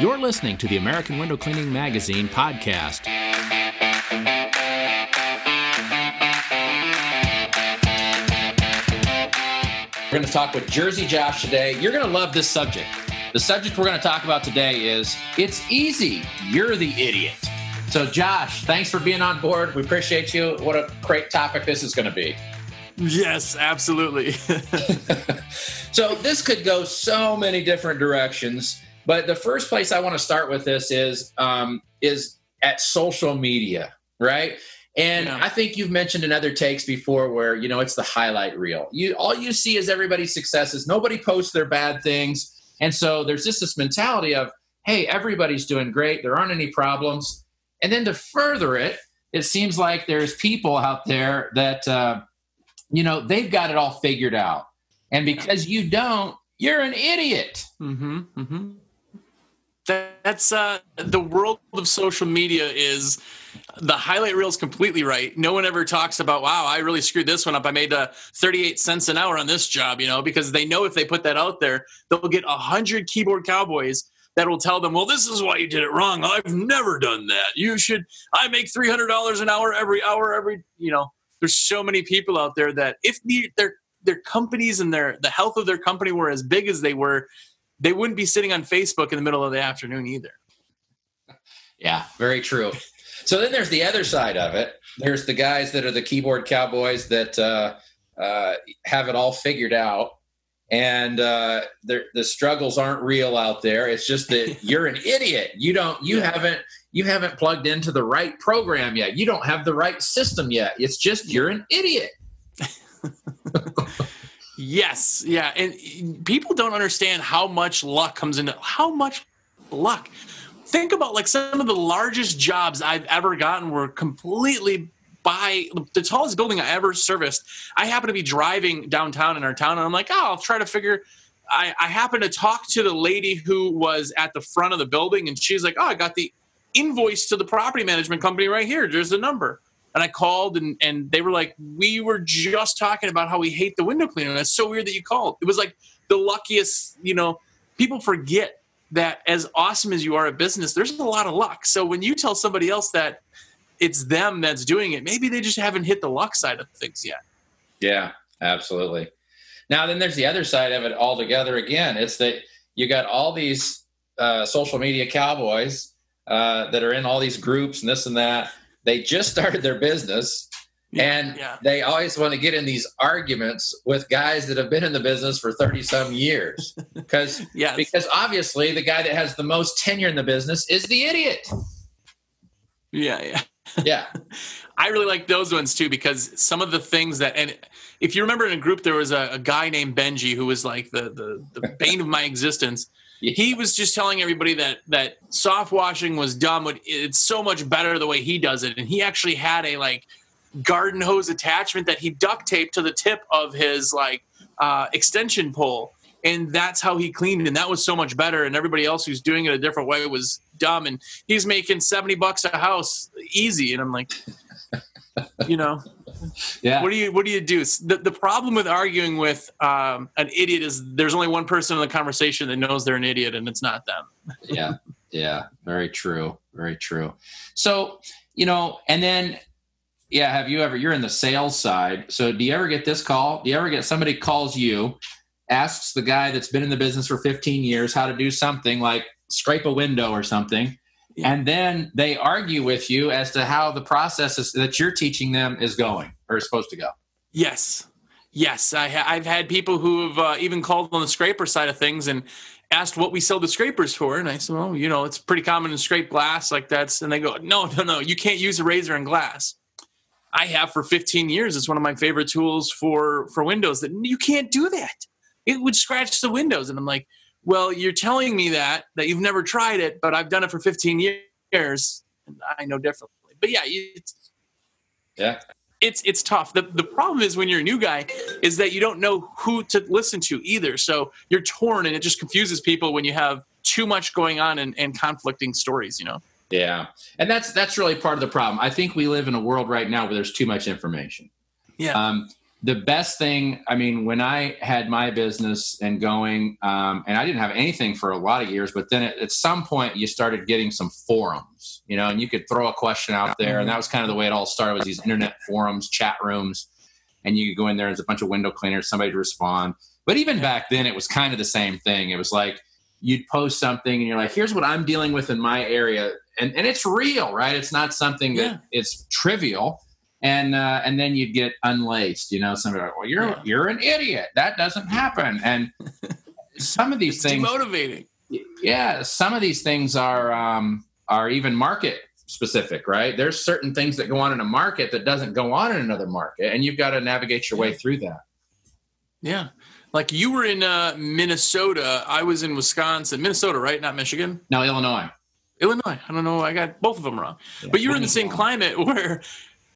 You're listening to the American Window Cleaning Magazine Podcast. We're going to talk with Jersey Josh today. You're going to love this subject. The subject we're going to talk about today is, it's easy, you're the idiot. So Josh, thanks for being on board. We appreciate you. What a great topic this is going to be. Yes, absolutely. So this could go so many different directions. But the first place I want to start with this is at social media, right? And yeah. I think you've mentioned in other takes before where, you know, it's the highlight reel. All you see is everybody's successes. Nobody posts their bad things. And so there's just this mentality of, hey, everybody's doing great. There aren't any problems. And then to further it, it seems like there's people out there that, you know, they've got it all figured out. And because you don't, you're an idiot. Mm-hmm, mm-hmm. That's the world of social media is the highlight reel is completely right. No one ever talks about, wow, I really screwed this one up. I made 38 cents an hour on this job, you know, because they know if they put that out there, they'll get 100 keyboard cowboys that will tell them, well, this is why you did it wrong. I've never done that. You should, I make $300 an hour, every, you know, there's so many people out there that if their companies and the health of their company were as big as they were, they wouldn't be sitting on Facebook in the middle of the afternoon either. Yeah, very true. So then there's the other side of it. There's the guys that are the keyboard cowboys that have it all figured out. And the struggles aren't real out there. It's just that you're an idiot. You haven't plugged into the right program yet. You don't have the right system yet. It's just you're an idiot. Yes. Yeah. And people don't understand how much luck comes into how much luck. Think about like some of the largest jobs I've ever gotten were completely by the tallest building I ever serviced. I happen to be driving downtown in our town. And I'm like, oh, I'll try to figure. I happen to talk to the lady who was at the front of the building. And she's like, oh, I got the invoice to the property management company right here. There's the number. And I called and they were like, we were just talking about how we hate the window cleaner. And that's so weird that you called. It was like the luckiest, you know, people forget that as awesome as you are at business, there's a lot of luck. So when you tell somebody else that it's them that's doing it, maybe they just haven't hit the luck side of things yet. Yeah, absolutely. Now, then there's the other side of it altogether. Again, it's that you got all these social media cowboys that are in all these groups and this and that. They just started their business, and they always want to get in these arguments with guys that have been in the business for 30-some years because obviously the guy that has the most tenure in the business is the idiot. Yeah. I really like those ones, too, because some of the things that – and if you remember in a group, there was a guy named Benji who was like the bane of my existence. He was just telling everybody that soft washing was dumb. It's so much better the way he does it. And he actually had a like garden hose attachment that he duct taped to the tip of his like extension pole. And that's how he cleaned. And that was so much better. And everybody else who's doing it a different way was dumb. And he's making $70 a house easy. And I'm like, you know, yeah. What do you do? The problem with arguing with an idiot is there's only one person in the conversation that knows they're an idiot, and it's not them. Yeah. Very true. So, you know, and then, yeah. Have you ever? You're in the sales side. So, do you ever get this call? Do you ever get somebody calls you, asks the guy that's been in the business for 15 years how to do something like scrape a window or something? And then they argue with you as to how the process that you're teaching them is going or is supposed to go. Yes. I've had people who have even called on the scraper side of things and asked what we sell the scrapers for. And I said, well, you know, it's pretty common to scrape glass like that's. And they go, no, you can't use a razor and glass. I have for 15 years. It's one of my favorite tools for windows that you can't do that. It would scratch the windows. And I'm like, well, you're telling me that you've never tried it, but I've done it for 15 years, and I know differently. But yeah, it's tough. The problem is when you're a new guy is that you don't know who to listen to either. So you're torn, and it just confuses people when you have too much going on and conflicting stories, you know? Yeah, and that's really part of the problem. I think we live in a world right now where there's too much information. Yeah. the best thing, I mean, when I had my business and going, and I didn't have anything for a lot of years, but then at some point you started getting some forums, you know, and you could throw a question out there. And that was kind of the way it all started, was these internet forums, chat rooms, and you could go in there, there's a bunch of window cleaners, somebody to respond. But even back then, it was kind of the same thing. It was like, you'd post something and you're like, here's what I'm dealing with in my area. And it's real, right? It's not something that it's trivial. And then you'd get unlaced, you know, somebody like, well, you're an idiot. That doesn't happen. And some of these things motivating. Yeah. Some of these things are even market specific, right? There's certain things that go on in a market that doesn't go on in another market. And you've got to navigate your way through that. Yeah. Like you were in Minnesota. I was in Wisconsin, Minnesota, right? Not Michigan. No, Illinois. I don't know. I got both of them wrong. Yeah, but you're in the same climate where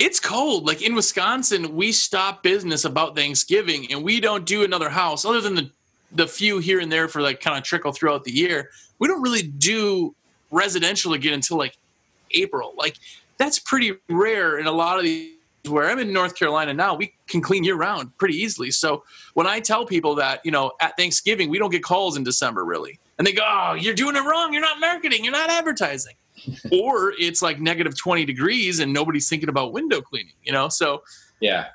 it's cold. Like in Wisconsin, we stop business about Thanksgiving and we don't do another house other than the few here and there for like kind of trickle throughout the year. We don't really do residential again until like April. Like that's pretty rare in a lot of these. Where I'm in North Carolina now, we can clean year round pretty easily. So when I tell people that, you know, at Thanksgiving, we don't get calls in December really. And they go, oh, you're doing it wrong. You're not marketing. You're not advertising. Or it's like negative 20 degrees and nobody's thinking about window cleaning, you know? So yeah,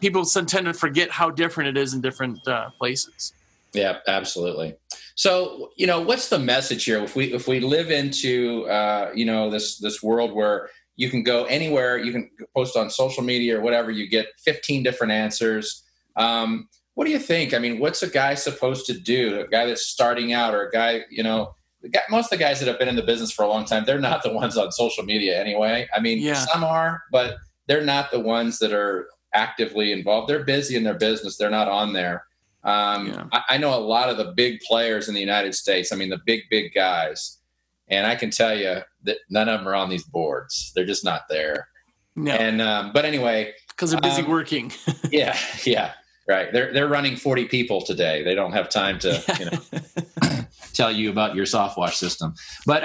people tend to forget how different it is in different places. Yeah, absolutely. So, you know, what's the message here? If we live into, you know, this world where you can go anywhere, you can post on social media or whatever, you get 15 different answers. What do you think? I mean, what's a guy supposed to do? A guy that's starting out or a guy, you know, most of the guys that have been in the business for a long time, they're not the ones on social media anyway. I mean, some are, but they're not the ones that are actively involved. They're busy in their business. They're not on there. I know a lot of the big players in the United States. I mean, the big guys. And I can tell you that none of them are on these boards. They're just not there. No. And, but anyway. Because they're busy working. Yeah. Right. They're running 40 people today. They don't have time to, you know, tell you about your soft wash system. But,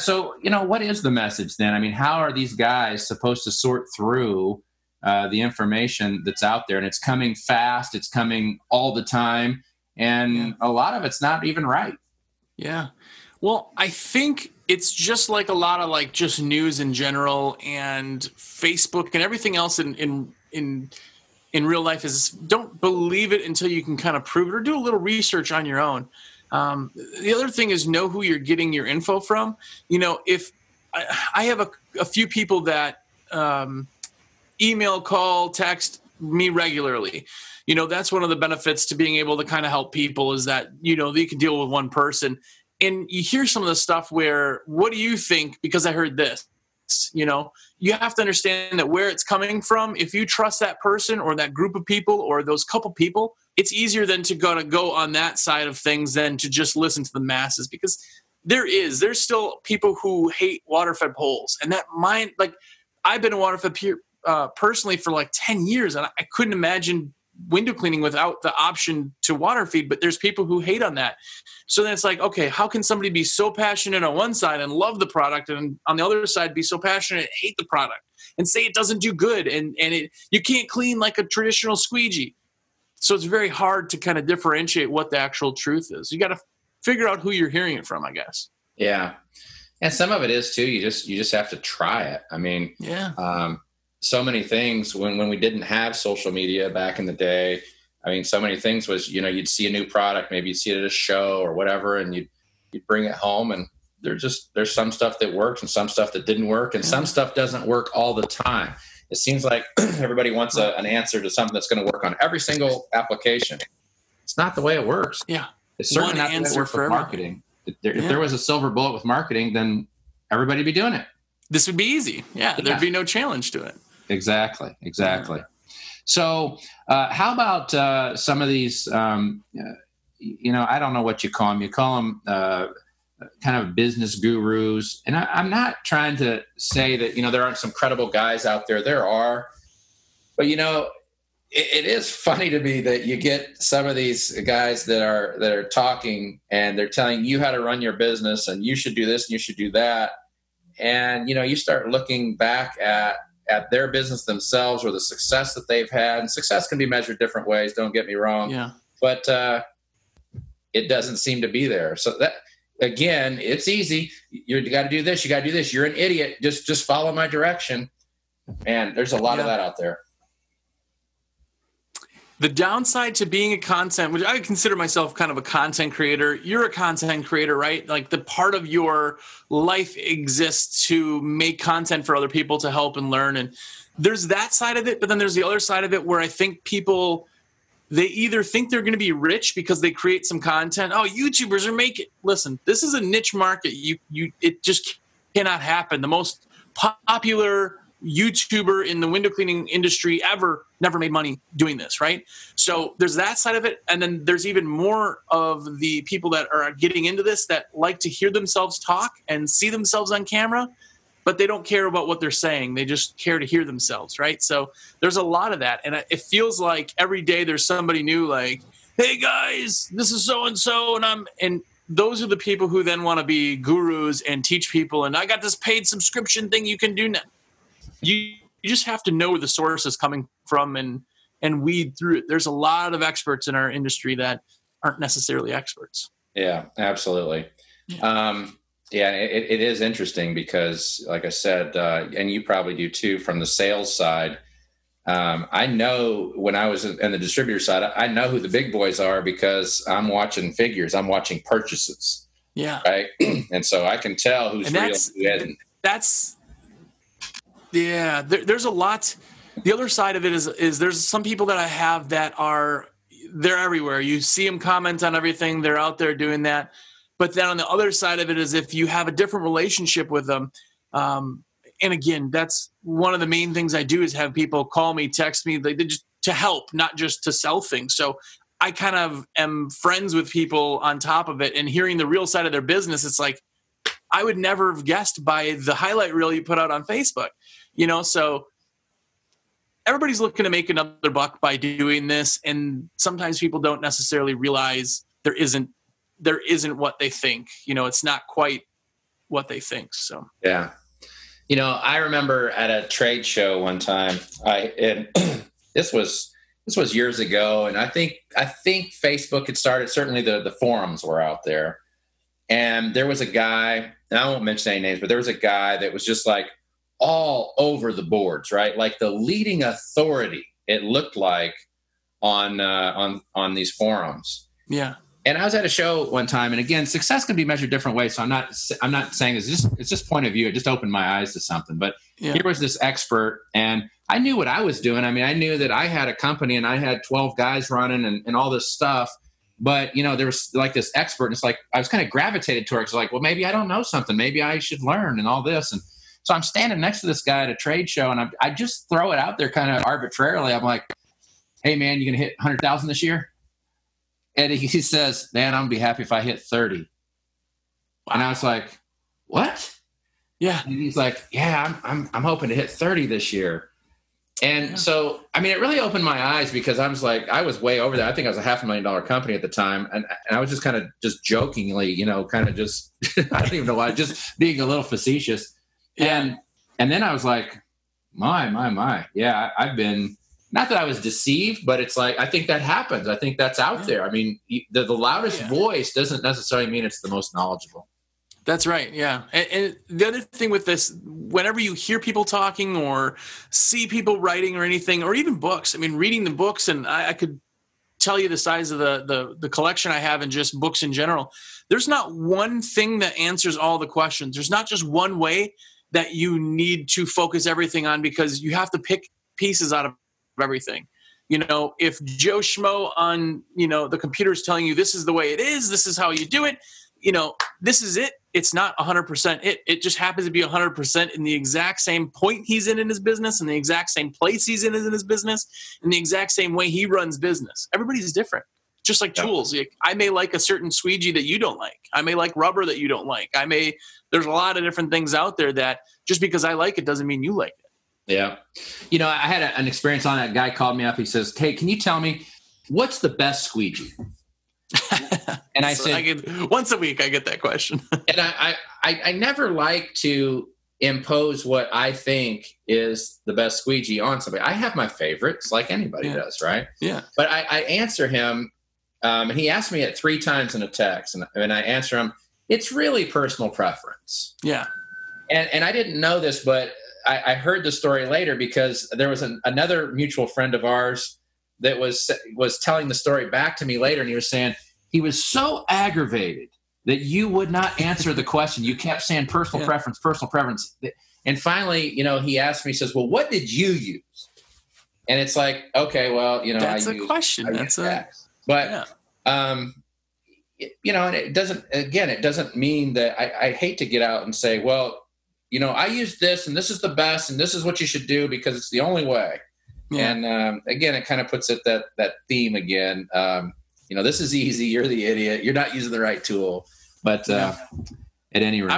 so, you know, what is the message then? I mean, how are these guys supposed to sort through the information that's out there? And it's coming fast. It's coming all the time. And a lot of it's not even right. Yeah. Well, I think it's just like a lot of like just news in general and Facebook and everything else in real life is don't believe it until you can kind of prove it or do a little research on your own. The other thing is know who you're getting your info from. You know, if I have a few people that email, call, text me regularly. You know, that's one of the benefits to being able to kind of help people is that, you know, you can deal with one person. And you hear some of the stuff where, what do you think? Because I heard this, you know, you have to understand that where it's coming from, if you trust that person or that group of people or those couple people, it's easier than to go on that side of things than to just listen to the masses, because there's still people who hate water fed poles. And that I've been a water fed personally for like 10 years and I couldn't imagine window cleaning without the option to water feed, but there's people who hate on that. So then it's like, okay, how can somebody be so passionate on one side and love the product and on the other side be so passionate and hate the product and say it doesn't do good and you can't clean like a traditional squeegee. So it's very hard to kind of differentiate what the actual truth is. You got to figure out who you're hearing it from, I guess. Yeah. And some of it is too, you just have to try it. I mean, so many things when we didn't have social media back in the day, I mean, so many things was, you know, you'd see a new product, maybe you'd see it at a show or whatever, and you'd bring it home and there's some stuff that works and some stuff that didn't work and some stuff doesn't work all the time. It seems like everybody wants an answer to something that's going to work on every single application. It's not the way it works. Yeah. It's certainly not the way it works for marketing. If there was a silver bullet with marketing, then everybody would be doing it. This would be easy. Yeah. There'd be no challenge to it. Exactly. So, how about some of these? You know, I don't know what you call them. You call them kind of business gurus, and I'm not trying to say that, you know, there aren't some credible guys out there. There are, but you know, it is funny to me that you get some of these guys that are talking and they're telling you how to run your business and you should do this and you should do that, and you know, you start looking back at at their business themselves or the success that they've had. And success can be measured different ways. Don't get me wrong. Yeah. But it doesn't seem to be there. So that, again, it's easy. You got to do this. You got to do this. You're an idiot. Just follow my direction. Man, there's a lot of that out there. The downside to being a content, which I consider myself kind of a content creator. You're a content creator, right? Like the part of your life exists to make content for other people to help and learn. And there's that side of it, but then there's the other side of it where I think people, they either think they're going to be rich because they create some content. Oh, YouTubers are making, listen, this is a niche market. It just cannot happen. The most popular YouTuber in the window cleaning industry ever never made money doing this, right? So there's that side of it. And then there's even more of the people that are getting into this that like to hear themselves talk and see themselves on camera, but they don't care about what they're saying. They just care to hear themselves, right? So there's a lot of that. And it feels like every day there's somebody new, like, hey guys, this is so-and-so. And those are the people who then want to be gurus and teach people. And I got this paid subscription thing you can do now. You just have to know where the source is coming from and weed through it. There's a lot of experts in our industry that aren't necessarily experts. Yeah, absolutely. It is interesting because, like I said, and you probably do too, from the sales side, I know when I was in the distributor side, I know who the big boys are because I'm watching figures. I'm watching purchases. Yeah. Right? And so I can tell who's real. Yeah, there's a lot. The other side of it is there's some people that I have that they're everywhere. You see them comment on everything. They're out there doing that. But then on the other side of it is if you have a different relationship with them. And again, that's one of the main things I do is have people call me, text me, they just to help, not just to sell things. So I kind of am friends with people on top of it and hearing the real side of their business. It's like, I would never have guessed by the highlight reel you put out on Facebook. You know, so everybody's looking to make another buck by doing this. And sometimes people don't necessarily realize there isn't what they think, you know, it's not quite what they think. So, yeah. You know, I remember at a trade show one time, this was years ago. And I think Facebook had started, certainly the forums were out there, and there was a guy, and I won't mention any names, but there was a guy that was just like, all over the boards, right? Like the leading authority, it looked like on these forums. Yeah. And I was at a show one time, and again, success can be measured different ways. So I'm not saying it's just point of view. It just opened my eyes to something. But Here was this expert, and I knew what I was doing. I mean, I knew that I had a company and I had 12 guys running and all this stuff. But, you know, there was like this expert, and it's like, I was kind of gravitated towards like, well, maybe I don't know something. Maybe I should learn and all this. And so I'm standing next to this guy at a trade show, and I just throw it out there kind of arbitrarily. I'm like, hey, man, you going to hit 100,000 this year? And he says, man, I'm going to be happy if I hit 30. Wow. And I was like, what? Yeah. And he's like, yeah, I'm hoping to hit 30 this year. And so, I mean, it really opened my eyes because I was like, I was way over there. I think I was a $500,000 company at the time. And I was just kind of just jokingly, you know, kind of just, I don't even know why, just being a little facetious. And then I was like, my. Yeah, I've been, not that I was deceived, but it's like, I think that happens. I think that's out there. I mean, the loudest voice doesn't necessarily mean it's the most knowledgeable. That's right. Yeah. And the other thing with this, whenever you hear people talking or see people writing or anything, or even books, I mean, reading the books, and I could tell you the size of the collection I have and just books in general, there's not one thing that answers all the questions. There's not just one way that you need to focus everything on because you have to pick pieces out of everything. You know, if Joe Schmo on, you know, the computer is telling you this is the way it is, this is how you do it, you know, this is it. It's not 100% it. It just happens to be 100% in the exact same point he's in his business and the exact same place he's in his business and the exact same way he runs business. Everybody's different. Just like tools. I may like a certain squeegee that you don't like. I may like rubber that you don't like. There's a lot of different things out there that just because I like it doesn't mean you like it. Yeah. You know, I had an experience on that. A guy called me up. He says, hey, can you tell me what's the best squeegee? And I said, once a week, I get that question. And I never like to impose what I think is the best squeegee on somebody. I have my favorites, like anybody does, right? Yeah. But I answer him, and he asked me it 3 times in a text, and I answer him, it's really personal preference. Yeah. And I didn't know this, but I heard the story later because there was another mutual friend of ours that was telling the story back to me later, and he was saying he was so aggravated that you would not answer the question. You kept saying personal preference. And finally, he asked me, he says, well, what did you use? And it's like, okay, well, that's a question. That's a, but, and it doesn't mean that I hate to get out and say, well, I use this and this is the best and this is what you should do because it's the only way. Yeah. And, again, it kind of puts it that theme again, this is easy. You're the idiot. You're not using the right tool. But at any rate,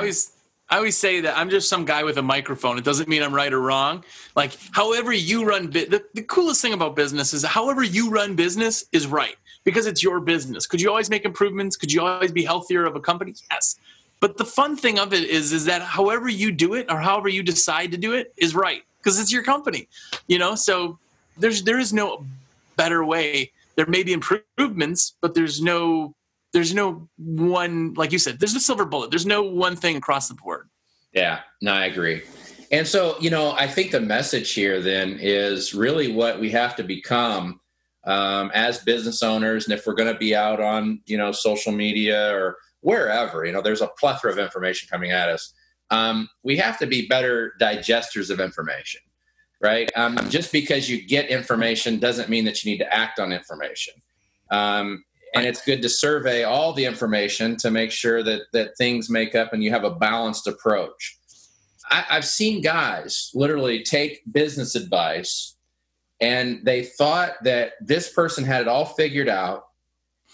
I always say that I'm just some guy with a microphone. It doesn't mean I'm right or wrong. Like, however you run the coolest thing about business is however you run business is right because it's your business. Could you always make improvements? Could you always be healthier of a company? Yes. But the fun thing of it is that however you do it or however you decide to do it is right because it's your company. So there is no better way. There may be improvements, but there's no one, like you said, there's no silver bullet. There's no one thing across the board. Yeah, no, I agree. And so, I think the message here then is really what we have to become as business owners. And if we're going to be out on, social media or wherever, there's a plethora of information coming at us. We have to be better digesters of information. Right. Just because you get information doesn't mean that you need to act on information. And it's good to survey all the information to make sure that things make up and you have a balanced approach. I've seen guys literally take business advice and they thought that this person had it all figured out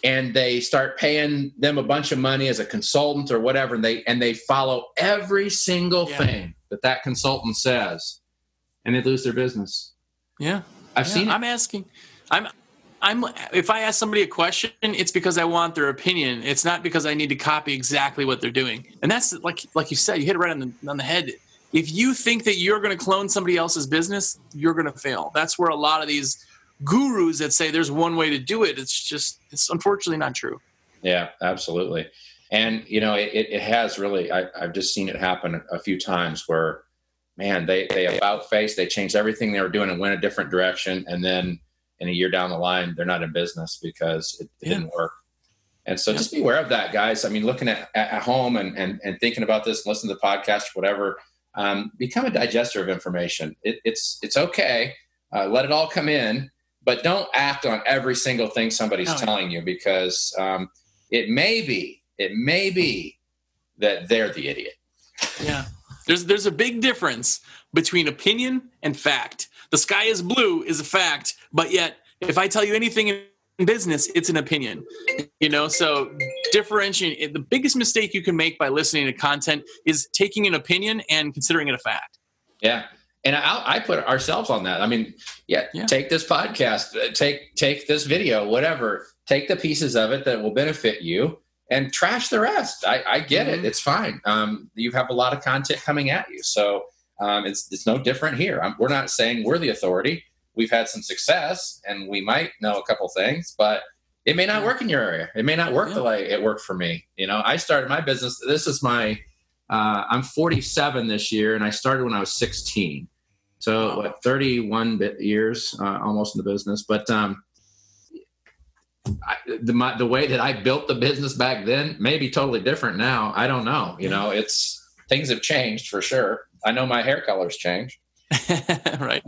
and they start paying them a bunch of money as a consultant or whatever. And they follow every single thing that consultant says. And they lose their business. Yeah. I've seen it. If I ask somebody a question, it's because I want their opinion. It's not because I need to copy exactly what they're doing. And that's like you said, you hit it right on the head. If you think that you're going to clone somebody else's business, you're going to fail. That's where a lot of these gurus that say there's one way to do it. It's unfortunately not true. Yeah, absolutely. And it has really, I've just seen it happen a few times where, man, they about face, they changed everything they were doing and went a different direction. And then in a year down the line, they're not in business because it didn't work. And so just be aware of that, guys. I mean, looking at home and thinking about this, listen to the podcast, whatever, become a digester of information. It's okay. Let it all come in, but don't act on every single thing somebody's telling you because it may be that they're the idiot. Yeah. There's a big difference between opinion and fact. The sky is blue is a fact, but yet if I tell you anything in business, it's an opinion. So differentiating. The biggest mistake you can make by listening to content is taking an opinion and considering it a fact. Yeah, and I put ourselves on that. I mean, take this podcast, take this video, whatever. Take the pieces of it that will benefit you. And trash the rest. I get it. It's fine. You have a lot of content coming at you. So it's no different here. We're not saying we're the authority. We've had some success, and we might know a couple things, but it may not work in your area. It may not work the way it worked for me. I started my business. This is my I'm 47 this year, and I started when I was 16. So 31 years almost in the business. But the way that I built the business back then may be totally different now. I don't know. Things have changed for sure. I know my hair color's changed. Right.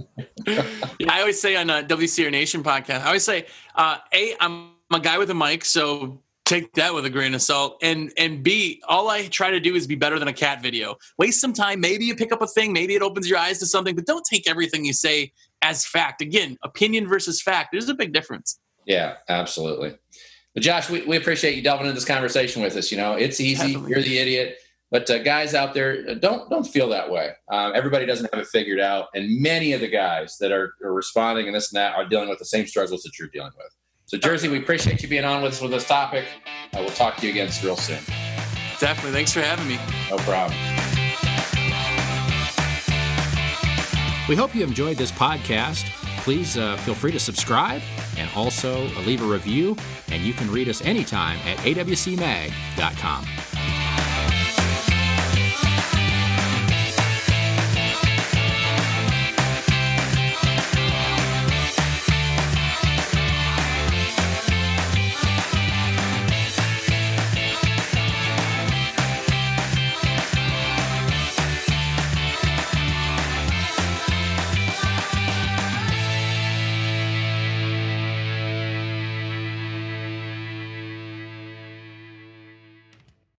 I always say on a WCR Nation podcast, I always say, A, I'm a guy with a mic, so take that with a grain of salt. And B, all I try to do is be better than a cat video. Waste some time. Maybe you pick up a thing. Maybe it opens your eyes to something, but don't take everything you say as fact. Again, opinion versus fact. There's a big difference. Yeah, absolutely. But Josh, we appreciate you delving into this conversation with us. It's easy. Definitely. You're the idiot. But guys out there, don't feel that way. Everybody doesn't have it figured out. And many of the guys that are responding and this and that are dealing with the same struggles that you're dealing with. So, Jersey, we appreciate you being on with us with this topic. We'll talk to you again real soon. Definitely. Thanks for having me. No problem. We hope you enjoyed this podcast. Please feel free to subscribe and also leave a review. And you can read us anytime at awcmag.com.